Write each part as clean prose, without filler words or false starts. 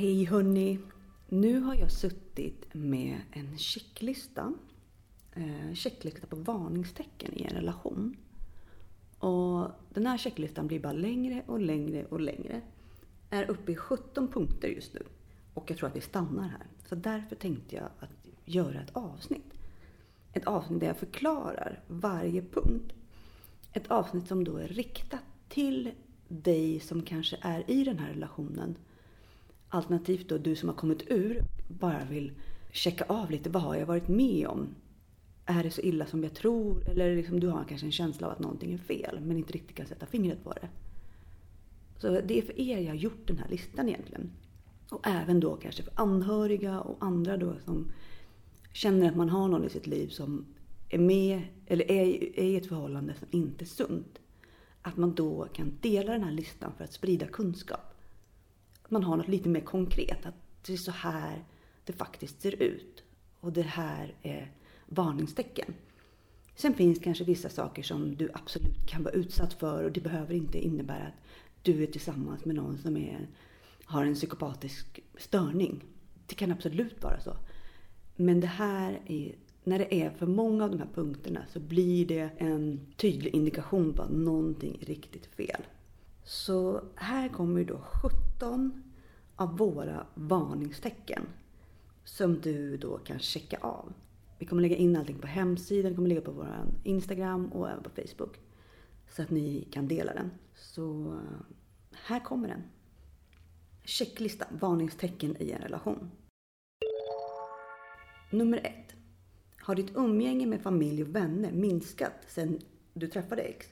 Hej hörni, nu har jag suttit med en checklista. Checklista på varningstecken i en relation. Och den här checklistan blir bara längre och längre och längre. Är uppe i 17 punkter just nu. Och jag tror att vi stannar här. Så därför tänkte jag att göra ett avsnitt. Ett avsnitt där jag förklarar varje punkt. Ett avsnitt som då är riktat till dig som kanske är i den här relationen. Alternativt då du som har kommit ur bara vill checka av lite. Vad har jag varit med om? Är det så illa som jag tror? Eller liksom, du har kanske en känsla av att någonting är fel men inte riktigt kan sätta fingret på det. Så det är för er jag har gjort den här listan egentligen. Och även då kanske för anhöriga och andra då som känner att man har någon i sitt liv som är med eller är i ett förhållande som inte är sunt. Att man då kan dela den här listan för att sprida kunskap. Att man har något lite mer konkret. Att det är så här det faktiskt ser ut. Och det här är varningstecken. Sen finns kanske vissa saker som du absolut kan vara utsatt för. Och det behöver inte innebära att du är tillsammans med någon som har en psykopatisk störning. Det kan absolut vara så. Men det här är... När det är för många av de här punkterna så blir det en tydlig indikation på att någonting är riktigt fel. Så här kommer då 17 av våra varningstecken som du då kan checka av. Vi kommer lägga in allting på hemsidan, kommer lägga på vår Instagram och även på Facebook. Så att ni kan dela den. Så här kommer den. Checklista, varningstecken i en relation. Nummer 1. Har ditt umgänge med familj och vänner minskat sedan du träffade ex?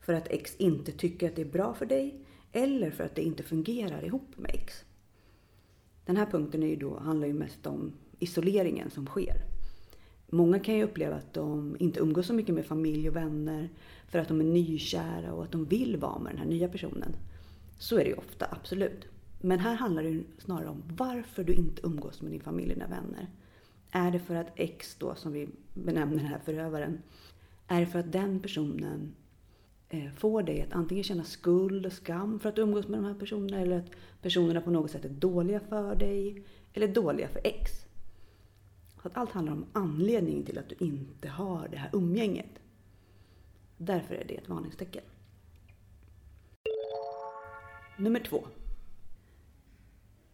För att ex inte tycker att det är bra för dig eller för att det inte fungerar ihop med ex? Den här punkten är ju då, handlar ju mest om isoleringen som sker. Många kan ju uppleva att de inte umgås så mycket med familj och vänner för att de är nykära och att de vill vara med den här nya personen. Så är det ju ofta, absolut. Men här handlar det ju snarare om varför du inte umgås med din familj och dina vänner. Är det för att ex då, som vi benämner den här förövaren, är det för att den personen får dig att antingen känna skuld och skam för att umgås med de här personerna, eller att personerna på något sätt är dåliga för dig eller dåliga för ex? Så att allt handlar om anledningen till att du inte har det här umgänget. Därför är det ett varningstecken. Nummer 2.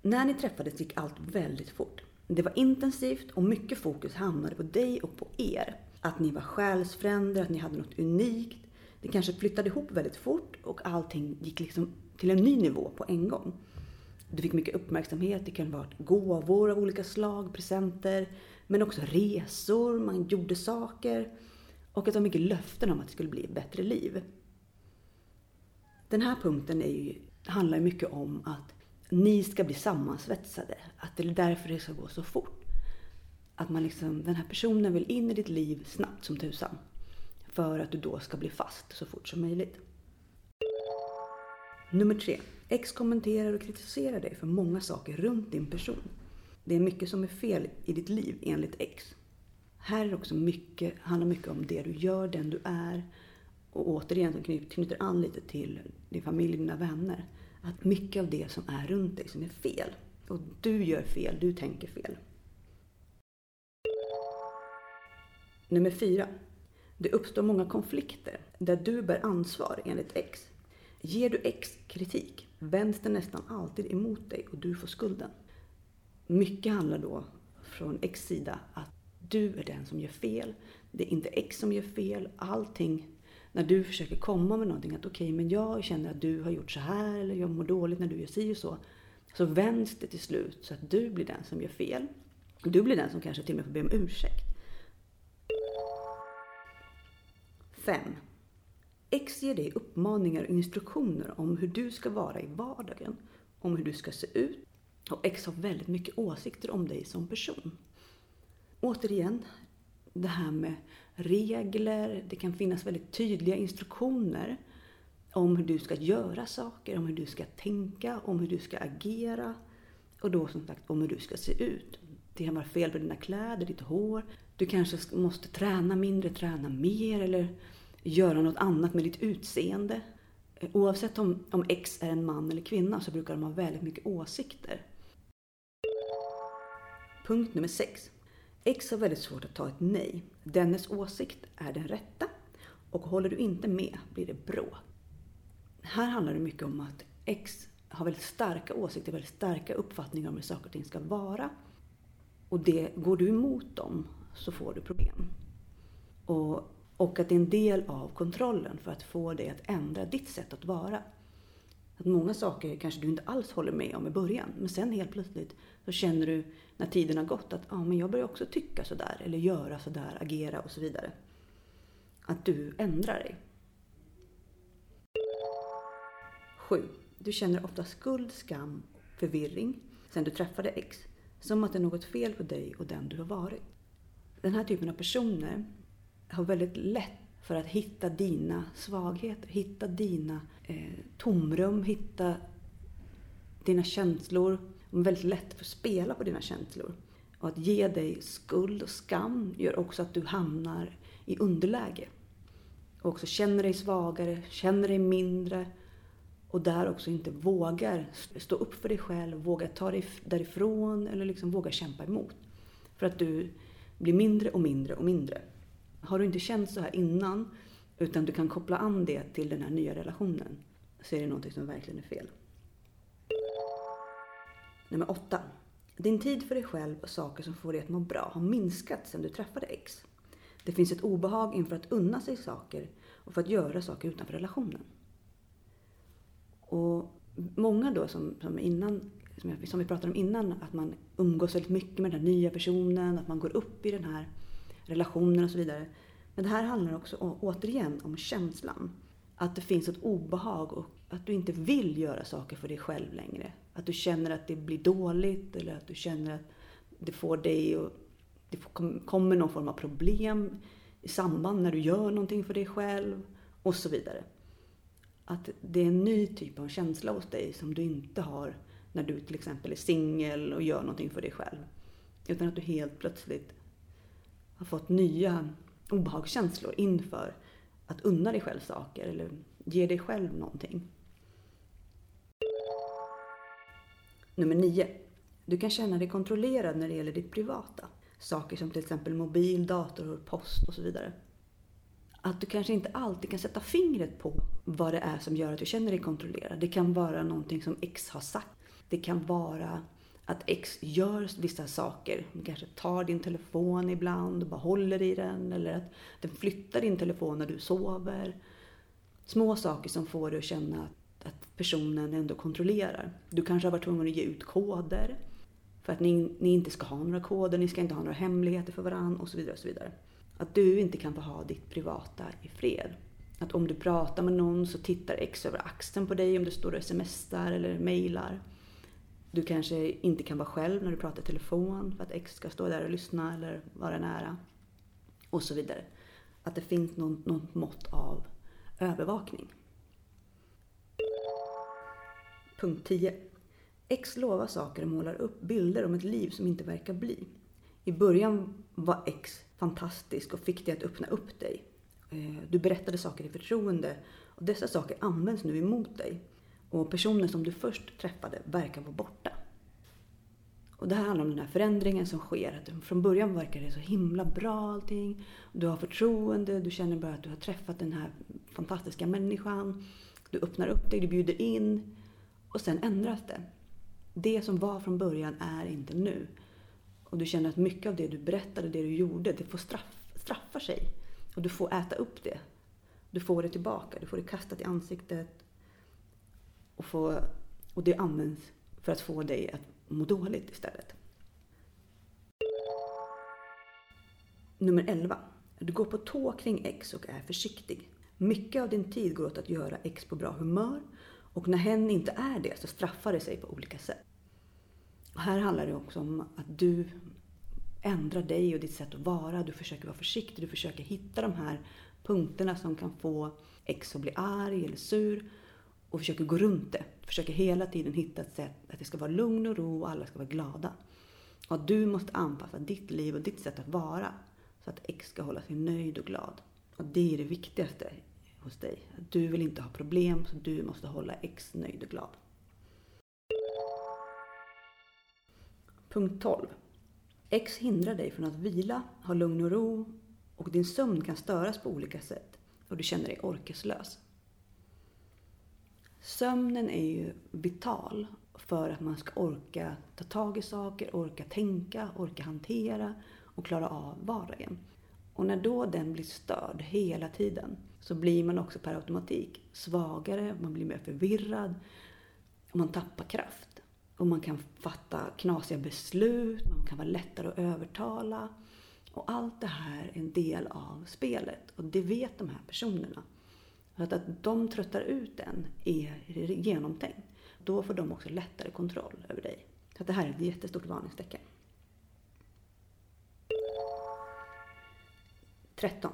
När ni träffades gick allt väldigt fort. Det var intensivt och mycket fokus hamnade på dig och på er. Att ni var själsfränder, att ni hade något unikt. Det kanske flyttade ihop väldigt fort och allting gick liksom till en ny nivå på en gång. Du fick mycket uppmärksamhet, det kunde vara gåvor av olika slag, presenter. Men också resor, man gjorde saker. Och att det var mycket löften om att det skulle bli ett bättre liv. Den här punkten handlar mycket om att ni ska bli sammansvetsade. Att det är därför det ska gå så fort. Att man liksom, den här personen vill in i ditt liv snabbt som tusan. För att du då ska bli fast så fort som möjligt. Nummer 3. Ex kommenterar och kritiserar dig för många saker runt din person. Det är mycket som är fel i ditt liv enligt ex. Här är också handlar mycket om det du gör, den du är. Och återigen så knyter an lite till din familj och dina vänner. Att mycket av det som är runt dig som är fel. Och du gör fel, du tänker fel. Nummer 4. Det uppstår många konflikter där du bär ansvar enligt ex. Ger du ex kritik vänds det nästan alltid emot dig och du får skulden. Mycket handlar då från ex sida att du är den som gör fel. Det är inte ex som gör fel, allting. När du försöker komma med någonting, att okej, men jag känner att du har gjort så här eller jag mår dåligt när du gör si och så. Så vänds det till slut så att du blir den som gör fel. Du blir den som kanske till och med får be om ursäkt. 5. Ex ger dig uppmaningar och instruktioner om hur du ska vara i vardagen. Om hur du ska se ut. Och ex har väldigt mycket åsikter om dig som person. Återigen. Det här med regler, det kan finnas väldigt tydliga instruktioner om hur du ska göra saker, om hur du ska tänka, om hur du ska agera och då som sagt om hur du ska se ut. Det kan vara fel på dina kläder, ditt hår, du kanske måste träna mindre, träna mer eller göra något annat med ditt utseende. Oavsett om ex är en man eller kvinna så brukar de ha väldigt mycket åsikter. Punkt nummer 6. X har väldigt svårt att ta ett nej. Dennes åsikt är den rätta. Och håller du inte med blir det bråk. Här handlar det mycket om att X har väldigt starka åsikter, väldigt starka uppfattningar om hur saker och ting ska vara. Och det, går du emot dem så får du problem. Och att det är en del av kontrollen för att få dig att ändra ditt sätt att vara. Att många saker kanske du inte alls håller med om i början. Men sen helt plötsligt så känner du när tiden har gått att men jag börjar också tycka sådär. Eller göra sådär, agera och så vidare. Att du ändrar dig. 7. Du känner ofta skuld, skam, förvirring sen du träffade X. Som att det är något fel på dig och den du har varit. Den här typen av personer har väldigt lätt för att hitta dina svagheter. Hitta dina tomrum. Hitta dina känslor. De är väldigt lätt för att spela på dina känslor. Och att ge dig skuld och skam gör också att du hamnar i underläge. Och också känner dig svagare. Känner dig mindre. Och där också inte vågar stå upp för dig själv. Vågar ta dig därifrån. Eller liksom vågar kämpa emot. För att du blir mindre och mindre och mindre. Har du inte känt så här innan utan du kan koppla an det till den här nya relationen så är det någonting som verkligen är fel. Nummer 8. Din tid för dig själv och saker som får dig att må bra har minskat sedan du träffade X. Det finns ett obehag inför att unna sig saker och för att göra saker utanför relationen. Och många då som vi pratade om innan, att man umgås väldigt mycket med den här nya personen, att man går upp i den här relationer och så vidare. Men det här handlar också återigen om känslan. Att det finns ett obehag och att du inte vill göra saker för dig själv längre. Att du känner att det blir dåligt eller att du känner att det får dig och det kommer någon form av problem i samband när du gör någonting för dig själv och så vidare. Att det är en ny typ av känsla hos dig som du inte har när du till exempel är singel och gör någonting för dig själv. Utan att du helt plötsligt har fått nya obehagskänslor inför att unna dig själv saker eller ge dig själv någonting. Nummer 9. Du kan känna dig kontrollerad när det gäller ditt privata. Saker som till exempel mobil, dator, post och så vidare. Att du kanske inte alltid kan sätta fingret på vad det är som gör att du känner dig kontrollerad. Det kan vara någonting som X har sagt. Det kan vara att X gör vissa saker. De kanske tar din telefon ibland och bara håller i den. Eller att den flyttar din telefon när du sover. Små saker som får dig att känna att personen ändå kontrollerar. Du kanske har varit tvungen att ge ut koder. För att ni inte ska ha några koder. Ni ska inte ha några hemligheter för varandra och så vidare och så vidare. Att du inte kan få ha ditt privata i fred. Att om du pratar med någon så tittar X över axeln på dig. Om du står och smsar eller mejlar. Du kanske inte kan vara själv när du pratar i telefon för att X ska stå där och lyssna eller vara nära. Och så vidare. Att det finns något mått av övervakning. Punkt 10. X lovar saker och målar upp bilder om ett liv som inte verkar bli. I början var X fantastisk och fick dig att öppna upp dig. Du berättade saker i förtroende och dessa saker används nu emot dig. Och personen som du först träffade verkar vara borta. Och det här handlar om den här förändringen som sker. Att från början verkar det så himla bra allting. Du har förtroende, du känner bara att du har träffat den här fantastiska människan. Du öppnar upp dig, du bjuder in. Och sen ändras det. Det som var från början är inte nu. Och du känner att mycket av det du berättade, det du gjorde, det får straffar sig. Och du får äta upp det. Du får det tillbaka, du får det kastat i ansiktet. Och det används för att få dig att må dåligt istället. Nummer 11. Du går på tå kring X och är försiktig. Mycket av din tid går åt att göra X på bra humör. Och när hen inte är det så straffar det sig på olika sätt. Och här handlar det också om att du ändrar dig och ditt sätt att vara. Du försöker vara försiktig. Du försöker hitta de här punkterna som kan få X att bli arg eller sur. Och försöker gå runt det. Försöker hela tiden hitta ett sätt att det ska vara lugn och ro och alla ska vara glada. Och att du måste anpassa ditt liv och ditt sätt att vara. Så att X ska hålla sig nöjd och glad. Och det är det viktigaste hos dig. Att du vill inte ha problem så du måste hålla X nöjd och glad. Punkt 12. X hindrar dig från att vila, ha lugn och ro och din sömn kan störas på olika sätt och du känner dig orkeslös. Sömnen är ju vital för att man ska orka ta tag i saker, orka tänka, orka hantera och klara av vardagen. Och när då den blir störd hela tiden så blir man också per automatik svagare, man blir mer förvirrad och man tappar kraft. Och man kan fatta knasiga beslut, man kan vara lättare att övertala. Och allt det här är en del av spelet och det vet de här personerna. Att de tröttar ut en är genomtänkt. Då får de också lättare kontroll över dig. Så att det här är ett jättestort varningstecken. 13.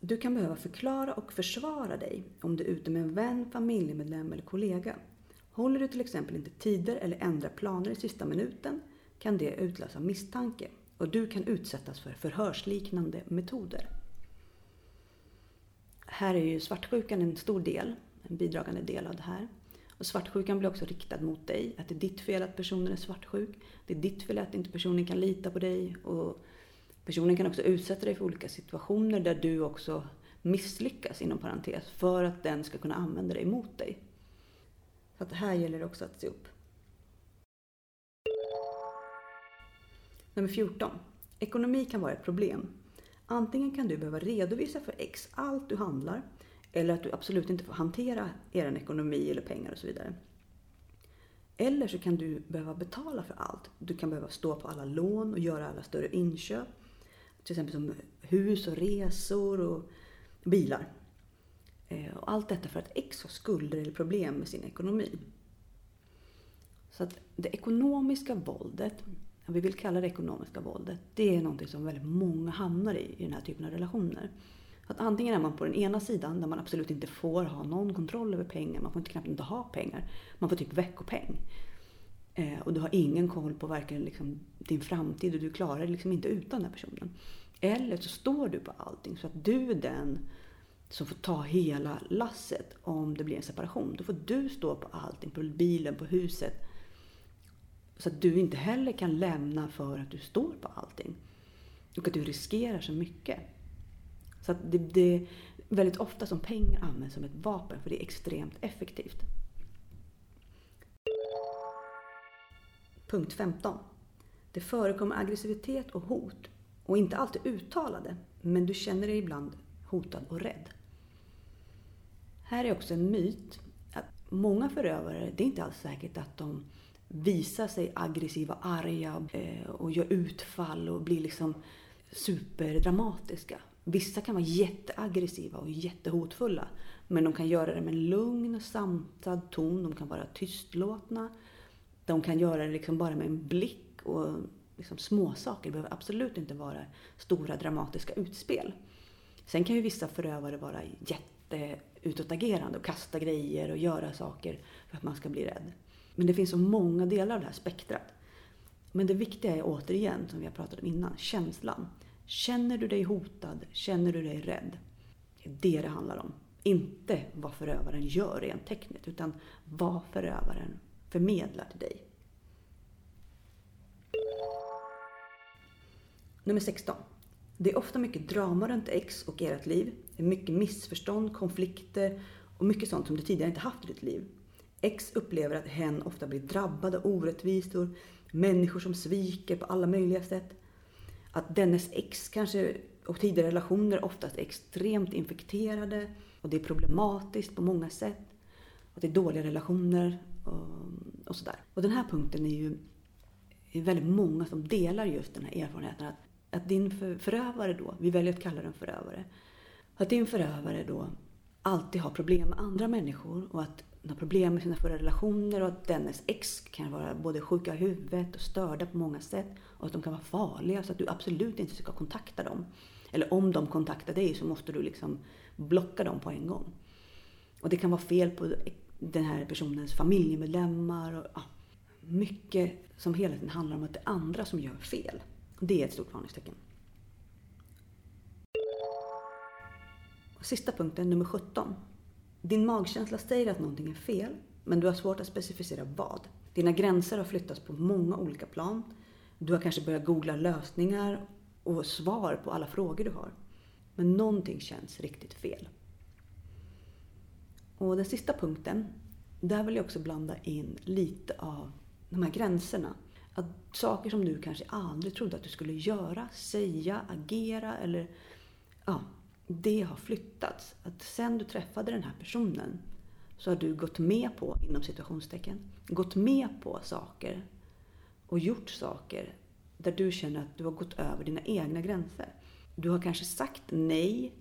Du kan behöva förklara och försvara dig om du är ute med en vän, familjemedlem eller kollega. Håller du till exempel inte tider eller ändrar planer i sista minuten kan det utlösa misstanke och du kan utsättas för förhörsliknande metoder. Här är ju svartsjukan en stor del, en bidragande del av det här. Och svartsjukan blir också riktad mot dig, att det är ditt fel att personen är svartsjuk. Det är ditt fel att inte personen kan lita på dig och personen kan också utsätta dig för olika situationer där du också misslyckas inom parentes för att den ska kunna använda dig mot dig. Så att det här gäller också att se upp. Nummer 14. Ekonomi kan vara ett problem. Antingen kan du behöva redovisa för X allt du handlar eller att du absolut inte får hantera er ekonomi eller pengar och så vidare. Eller så kan du behöva betala för allt. Du kan behöva stå på alla lån och göra alla större inköp. Till exempel som hus och resor och bilar. Och allt detta för att X har skulder eller problem med sin ekonomi. Så att det ekonomiska våldet, vi vill kalla det ekonomiska våldet, det är någonting som väldigt många hamnar i den här typen av relationer. Att antingen är man på den ena sidan där man absolut inte får ha någon kontroll över pengar. Man får knappt inte ha pengar. Man får typ veckopeng. Och du har ingen koll på varken liksom din framtid och du klarar det liksom inte utan den här personen. Eller så står du på allting så att du är den som får ta hela lasset om det blir en separation. Då får du stå på allting, på bilen, på huset. Så att du inte heller kan lämna för att du står på allting. Och att du riskerar så mycket. Så att det är väldigt ofta som pengar används som ett vapen för det är extremt effektivt. Punkt 15. Det förekommer aggressivitet och hot. Och inte alltid uttalade, men du känner dig ibland hotad och rädd. Här är också en myt att många förövare, det är inte alls säkert att de visar sig aggressiva, arga och gör utfall och blir liksom superdramatiska. Vissa kan vara jätteaggressiva och jättehotfulla, men de kan göra det med en lugn och sansad ton. De kan vara tystlåtna. De kan göra det liksom bara med en blick och liksom små saker. Det behöver absolut inte vara stora dramatiska utspel. Sen kan ju vissa förövare vara jätteutåtagerande och kasta grejer och göra saker för att man ska bli rädd. Men det finns så många delar av det här spektrat. Men det viktiga är återigen, som vi har pratat om innan, känslan. Känner du dig hotad? Känner du dig rädd? Det är det det handlar om. Inte vad förövaren gör rent tekniskt, utan vad förövaren förmedlar till dig. Nummer 16. Det är ofta mycket drama runt X och ert liv. Det är mycket missförstånd, konflikter och mycket sånt som du tidigare inte haft i ditt liv. X upplever att hen ofta blir drabbad av orättvisor, människor som sviker på alla möjliga sätt. Att dennes ex kanske och tidigare relationer oftast är extremt infekterade och det är problematiskt på många sätt. Att det är dåliga relationer och sådär. Och den här punkten är ju väldigt många som delar just den här erfarenheten. Att din förövare då, vi väljer att kalla den förövare. Att din förövare då alltid har problem med andra människor och att den har problem med sina förra relationer och att dennes ex kan vara både sjuka i huvudet och störda på många sätt. Och att de kan vara farliga så att du absolut inte ska kontakta dem. Eller om de kontaktar dig så måste du liksom blocka dem på en gång. Och det kan vara fel på den här personens familjemedlemmar. Och, ja, mycket som hela tiden handlar om att det är andra som gör fel. Det är ett stort varningstecken. Och sista punkten, nummer 17. Din magkänsla säger att någonting är fel, men du har svårt att specificera vad. Dina gränser har flyttats på många olika plan. Du har kanske börjat googla lösningar och svar på alla frågor du har. Men någonting känns riktigt fel. Och den sista punkten, där vill jag också blanda in lite av de här gränserna. Att saker som du kanske aldrig trodde att du skulle göra, säga, agera eller ja, det har flyttats. Att sen du träffade den här personen så har du gått med på, inom situationstecken, gått med på saker och gjort saker där du känner att du har gått över dina egna gränser. Du har kanske sagt nej,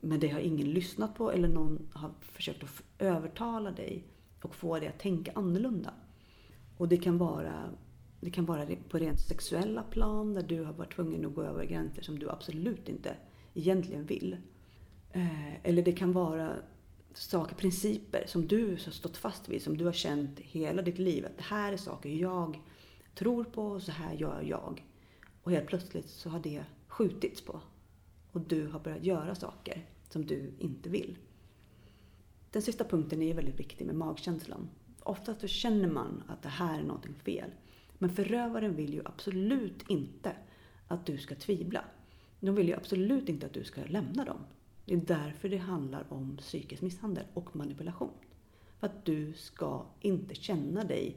men det har ingen lyssnat på eller någon har försökt att övertala dig och få dig att tänka annorlunda. Och det kan vara på rent sexuella plan där du har varit tvungen att gå över gränser som du absolut inte egentligen vill. Eller det kan vara saker, principer som du har stått fast vid, som du har känt hela ditt liv. Att det här är saker jag tror på och så här gör jag. Och helt plötsligt så har det skjutits på. Och du har börjat göra saker som du inte vill. Den sista punkten är väldigt viktig med magkänslan. Oftast så känner man att det här är någonting fel. Men förövaren vill ju absolut inte att du ska tvivla. De vill ju absolut inte att du ska lämna dem. Det är därför det handlar om psykisk misshandel och manipulation. För att du ska inte känna dig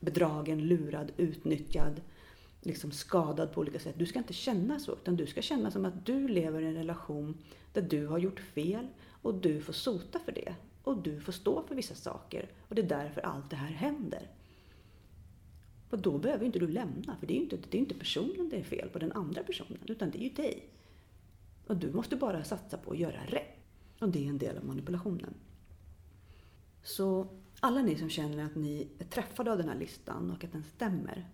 bedragen, lurad, utnyttjad, liksom skadad på olika sätt. Du ska inte känna så, utan du ska känna som att du lever i en relation där du har gjort fel och du får sota för det. Och du får stå för vissa saker och det är därför allt det här händer. Och då behöver inte du lämna, för det är inte personen det är fel på, den andra personen, utan det är ju dig. Och du måste bara satsa på att göra rätt. Och det är en del av manipulationen. Så alla ni som känner att ni är träffade av den här listan och att den stämmer,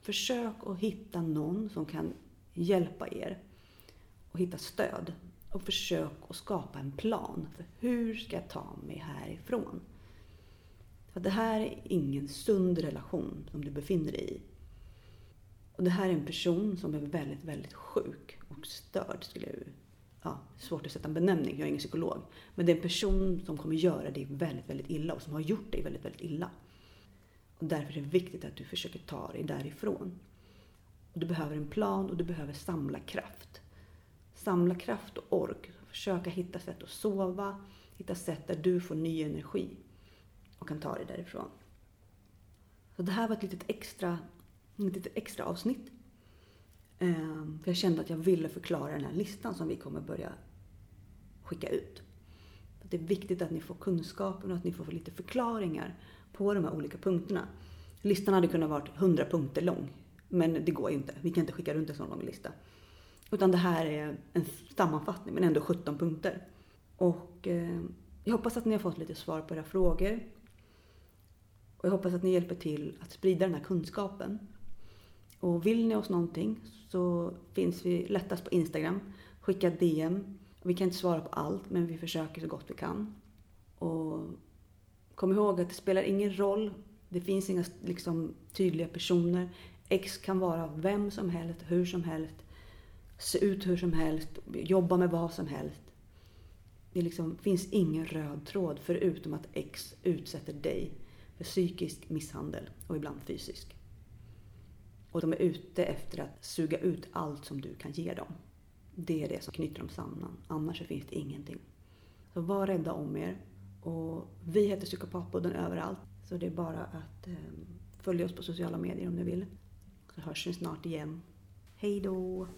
försök att hitta någon som kan hjälpa er och hitta stöd. Och försök att skapa en plan för hur ska jag ta mig härifrån. För det här är ingen sund relation som du befinner dig i. Och det här är en person som är väldigt, väldigt sjuk och störd. Svårt att sätta en benämning, jag är ingen psykolog. Men det är en person som kommer göra dig väldigt, väldigt illa och som har gjort dig väldigt, väldigt illa. Och därför är det viktigt att du försöker ta dig därifrån. Och du behöver en plan och du behöver samla kraft. Samla kraft och ork. Försöka hitta sätt att sova. Hitta sätt där du får ny energi och kan ta dig därifrån. Så det här var ett litet extra avsnitt. Jag kände att jag ville förklara den här listan som vi kommer börja skicka ut. Det är viktigt att ni får kunskapen och att ni får lite förklaringar på de här olika punkterna. Listan hade kunnat vara 100 punkter lång. Men det går inte. Vi kan inte skicka runt en sån lång lista. Utan det här är en sammanfattning, men ändå 17 punkter. Och jag hoppas att ni har fått lite svar på era frågor. Och jag hoppas att ni hjälper till att sprida den här kunskapen. Och vill ni oss någonting så finns vi lättast på Instagram. Skicka DM. Vi kan inte svara på allt, men vi försöker så gott vi kan. Och kom ihåg att det spelar ingen roll. Det finns inga liksom tydliga personer. X kan vara vem som helst, hur som helst. Se ut hur som helst, jobba med vad som helst. Det finns ingen röd tråd förutom att X utsätter dig för psykisk misshandel och ibland fysisk. Och de är ute efter att suga ut allt som du kan ge dem. Det är det som knyter dem samman, annars finns det ingenting. Så var rädda om er. Och vi heter Psykopatpodden överallt. Så det är bara att följa oss på sociala medier om ni vill. Så hörs vi snart igen. Hej då!